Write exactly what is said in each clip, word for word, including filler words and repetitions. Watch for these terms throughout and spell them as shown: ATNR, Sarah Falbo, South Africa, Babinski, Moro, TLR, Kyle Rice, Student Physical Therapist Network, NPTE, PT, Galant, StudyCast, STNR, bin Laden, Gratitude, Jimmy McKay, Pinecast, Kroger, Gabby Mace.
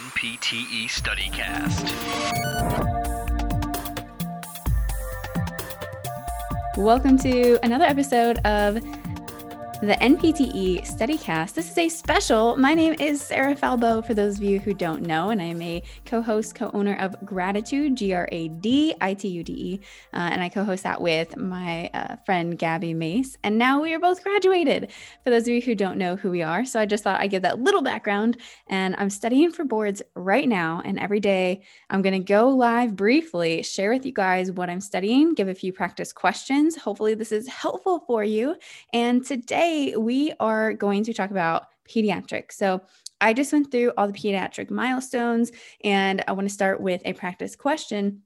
N P T E StudyCast. Welcome to another episode of the N P T E StudyCast. This is a special. My name is Sarah Falbo, for those of you who don't know, and I'm a co-host, co-owner of Gratitude, G R A D I T U D E, uh, and I co-host that with my uh, friend Gabby Mace, and now we are both graduated, for those of you who don't know who we are. So I just thought I'd give that little background, and I'm studying for boards right now, and every day I'm going to go live briefly, share with you guys what I'm studying, give a few practice questions. Hopefully this is helpful for you, and today we are going to talk about pediatrics. So I just went through all the pediatric milestones, and I want to start with a practice question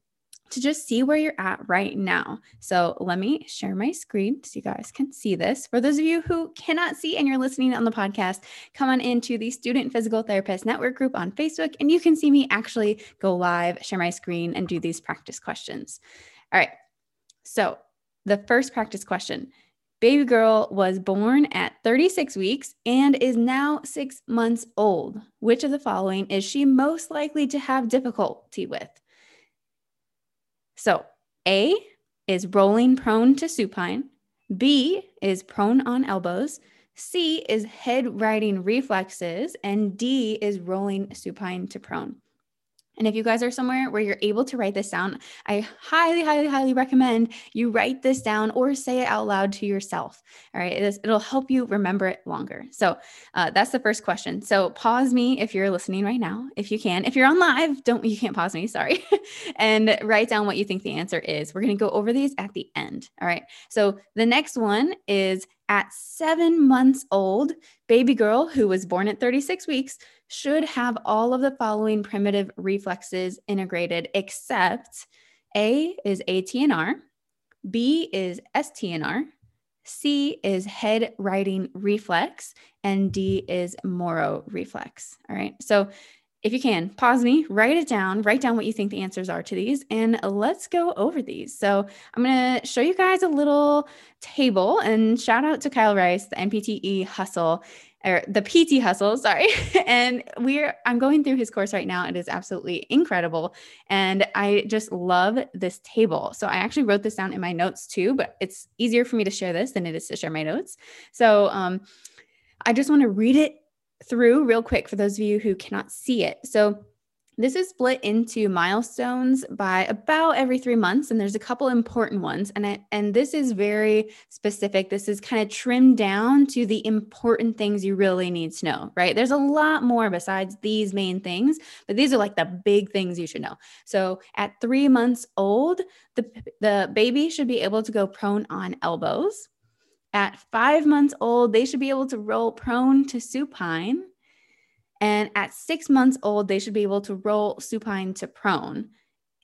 to just see where you're at right now. So let me share my screen so you guys can see this. For those of you who cannot see and you're listening on the podcast, come on into the Student Physical Therapist Network group on Facebook, and you can see me actually go live, share my screen, and do these practice questions. All right. So the first practice question: baby girl was born at thirty-six weeks and is now six months old. Which of the following is she most likely to have difficulty with? So A is rolling prone to supine. B is prone on elbows. C is head riding reflexes. And D is rolling supine to prone. And if you guys are somewhere where you're able to write this down, I highly, highly, highly recommend you write this down or say it out loud to yourself. All right. It'll help you remember it longer. So uh, that's the first question. So pause me if you're listening right now, if you can. If you're on live, don't, you can't pause me. Sorry. And write down what you think the answer is. We're going to go over these at the end. All right. So the next one is: at seven months old, baby girl who was born at thirty-six weeks should have all of the following primitive reflexes integrated, except A is A T N R, B is S T N R, C is head riding reflex, and D is Moro reflex. All right. So if you can, pause me, write it down, write down what you think the answers are to these, and let's go over these. So I'm going to show you guys a little table, and shout out to Kyle Rice, the N P T E hustle, or the P T hustle, sorry. And we're, I'm going through his course right now. It is absolutely incredible. And I just love this table. So I actually wrote this down in my notes too, but it's easier for me to share this than it is to share my notes. So um, I just want to read it through real quick for those of you who cannot see it. So this is split into milestones by about every three months. And there's a couple important ones. And I, and this is very specific. This is kind of trimmed down to the important things you really need to know, right? There's a lot more besides these main things, but these are like the big things you should know. So at three months old, the, the baby should be able to go prone on elbows. At five months old, they should be able to roll prone to supine. And at six months old, they should be able to roll supine to prone.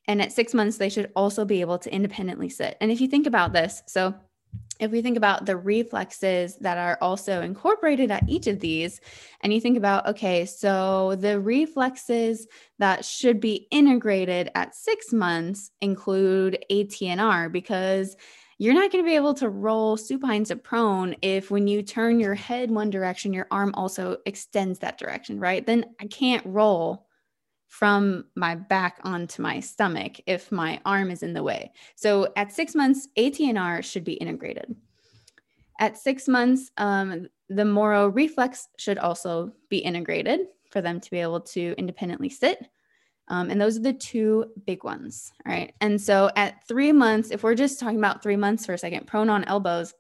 And at six months, they should also be able to independently sit. And if you think about this, so if we think about the reflexes that are also incorporated at each of these, and you think about, okay, so the reflexes that should be integrated at six months include A T N R, because you're not going to be able to roll supine to prone if when you turn your head one direction, your arm also extends that direction, right? Then I can't roll from my back onto my stomach if my arm is in the way. So at six months, A T N R should be integrated. At six months, um, the Moro reflex should also be integrated. for them to be able to independently sit. Um, and those are the two big ones. All right. And so at three months, if we're just talking about three months for a second, prone on elbows,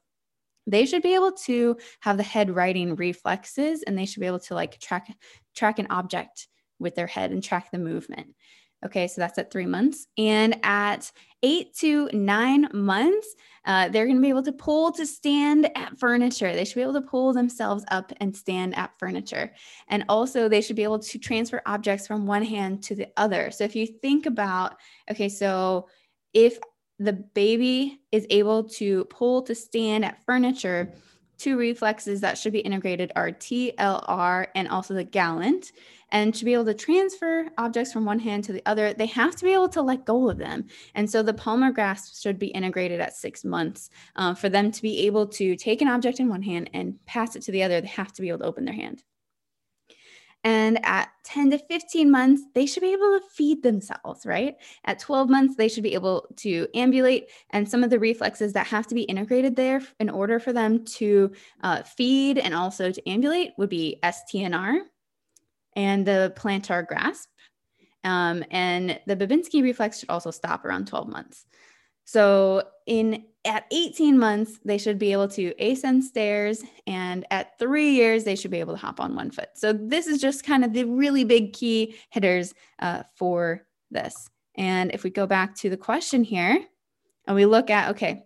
they should be able to have the head writing reflexes, and they should be able to like track, track an object with their head and track the movement. Okay, so that's at three months. And at eight to nine months, uh, they're going to be able to pull to stand at furniture. They should be able to pull themselves up and stand at furniture. And also they should be able to transfer objects from one hand to the other. So if you think about, okay, so if the baby is able to pull to stand at furniture, two reflexes that should be integrated are T L R and also the Galant, and to be able to transfer objects from one hand to the other, they have to be able to let go of them. And so the palmar grasp should be integrated at six months uh, for them to be able to take an object in one hand and pass it to the other. They have to be able to open their hand. And at ten to fifteen months, they should be able to feed themselves, right? At twelve months, they should be able to ambulate. And some of the reflexes that have to be integrated there in order for them to uh, feed and also to ambulate would be S T N R and the plantar grasp. Um, and the Babinski reflex should also stop around twelve months. So in at eighteen months, they should be able to ascend stairs. And at three years, they should be able to hop on one foot. So this is just kind of the really big key hitters uh, for this. And if we go back to the question here and we look at, okay,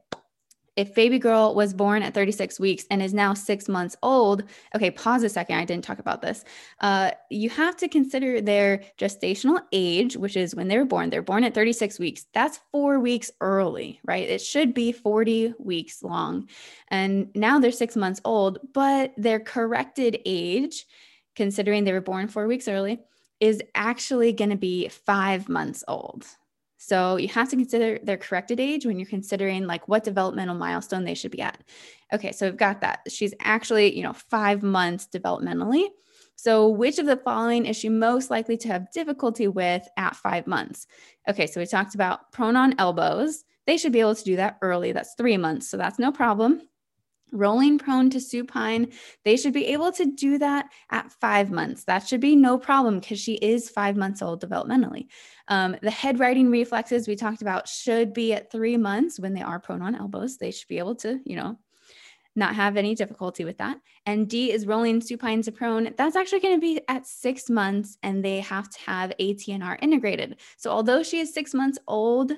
if baby girl was born at thirty-six weeks and is now six months old, okay, pause a second, I didn't talk about this. Uh, you have to consider their gestational age, which is when they were born. They're born at thirty-six weeks. That's four weeks early, right? It should be forty weeks long. And now they're six months old, but their corrected age, considering they were born four weeks early, is actually going to be five months old. So you have to consider their corrected age when you're considering like what developmental milestone they should be at. Okay, so we've got that. She's actually, you know, five months developmentally. So which of the following is she most likely to have difficulty with at five months? Okay, so we talked about prone on elbows. They should be able to do that early. That's three months. So that's no problem. Rolling prone to supine, they should be able to do that at five months. That should be no problem because she is five months old developmentally. Um, the head writing reflexes we talked about should be at three months when they are prone on elbows. They should be able to, you know, not have any difficulty with that. And D is rolling supine to prone. That's actually going to be at six months and they have to have A T N R integrated. So although she is six months old,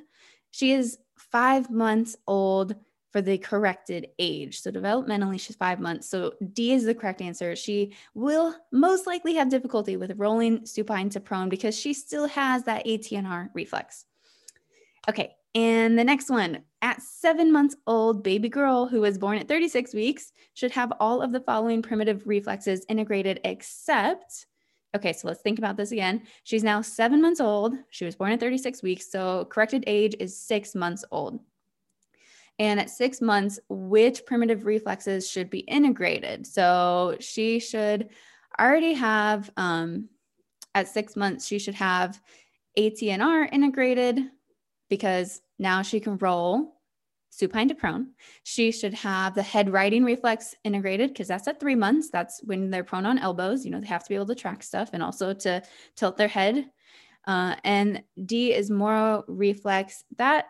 she is five months old for the corrected age. So developmentally, she's five months. So D is the correct answer. She will most likely have difficulty with rolling supine to prone because she still has that A T N R reflex. Okay, and the next one, at seven months old, baby girl who was born at thirty-six weeks should have all of the following primitive reflexes integrated except, okay, so let's think about this again. She's now seven months old. She was born at thirty-six weeks. So corrected age is six months old. And at six months, which primitive reflexes should be integrated? So she should already have, um, at six months, she should have A T N R integrated because now she can roll supine to prone. She should have the head writing reflex integrated because that's at three months. That's when they're prone on elbows. You know, they have to be able to track stuff and also to tilt their head. Uh, and D is Moro reflex. That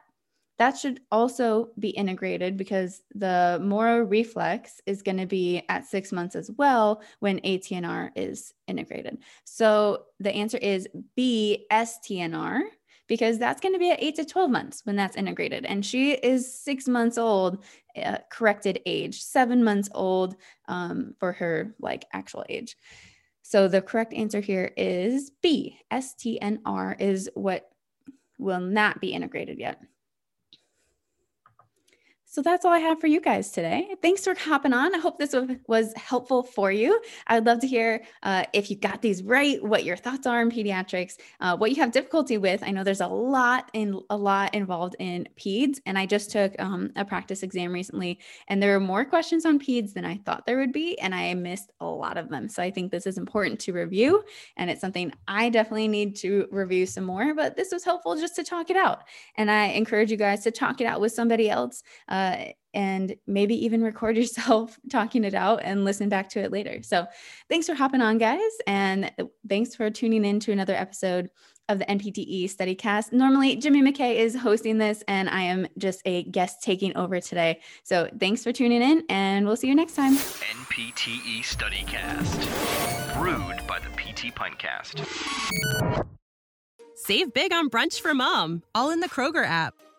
That should also be integrated because the Moro reflex is going to be at six months as well when A T N R is integrated. So the answer is B, S T N R, because that's going to be at eight to twelve months when that's integrated. And she is six months old, uh, corrected age, seven months old um, for her like actual age. So the correct answer here is B, S T N R is what will not be integrated yet. So that's all I have for you guys today. Thanks for hopping on. I hope this was helpful for you. I would love to hear uh, if you got these right, what your thoughts are in pediatrics, uh, what you have difficulty with. I know there's a lot in a lot involved in peds, and I just took um, a practice exam recently, and there were more questions on peds than I thought there would be, and I missed a lot of them. So I think this is important to review, and it's something I definitely need to review some more. But this was helpful just to talk it out, and I encourage you guys to talk it out with somebody else. Uh, uh, and maybe even record yourself talking it out and listen back to it later. So thanks for hopping on, guys. And thanks for tuning in to another episode of the N P T E StudyCast. Normally, Jimmy McKay is hosting this, and I am just a guest taking over today. So thanks for tuning in, and we'll see you next time. N P T E StudyCast, brewed by the P T Pinecast. Save big on brunch for mom, all in the Kroger app.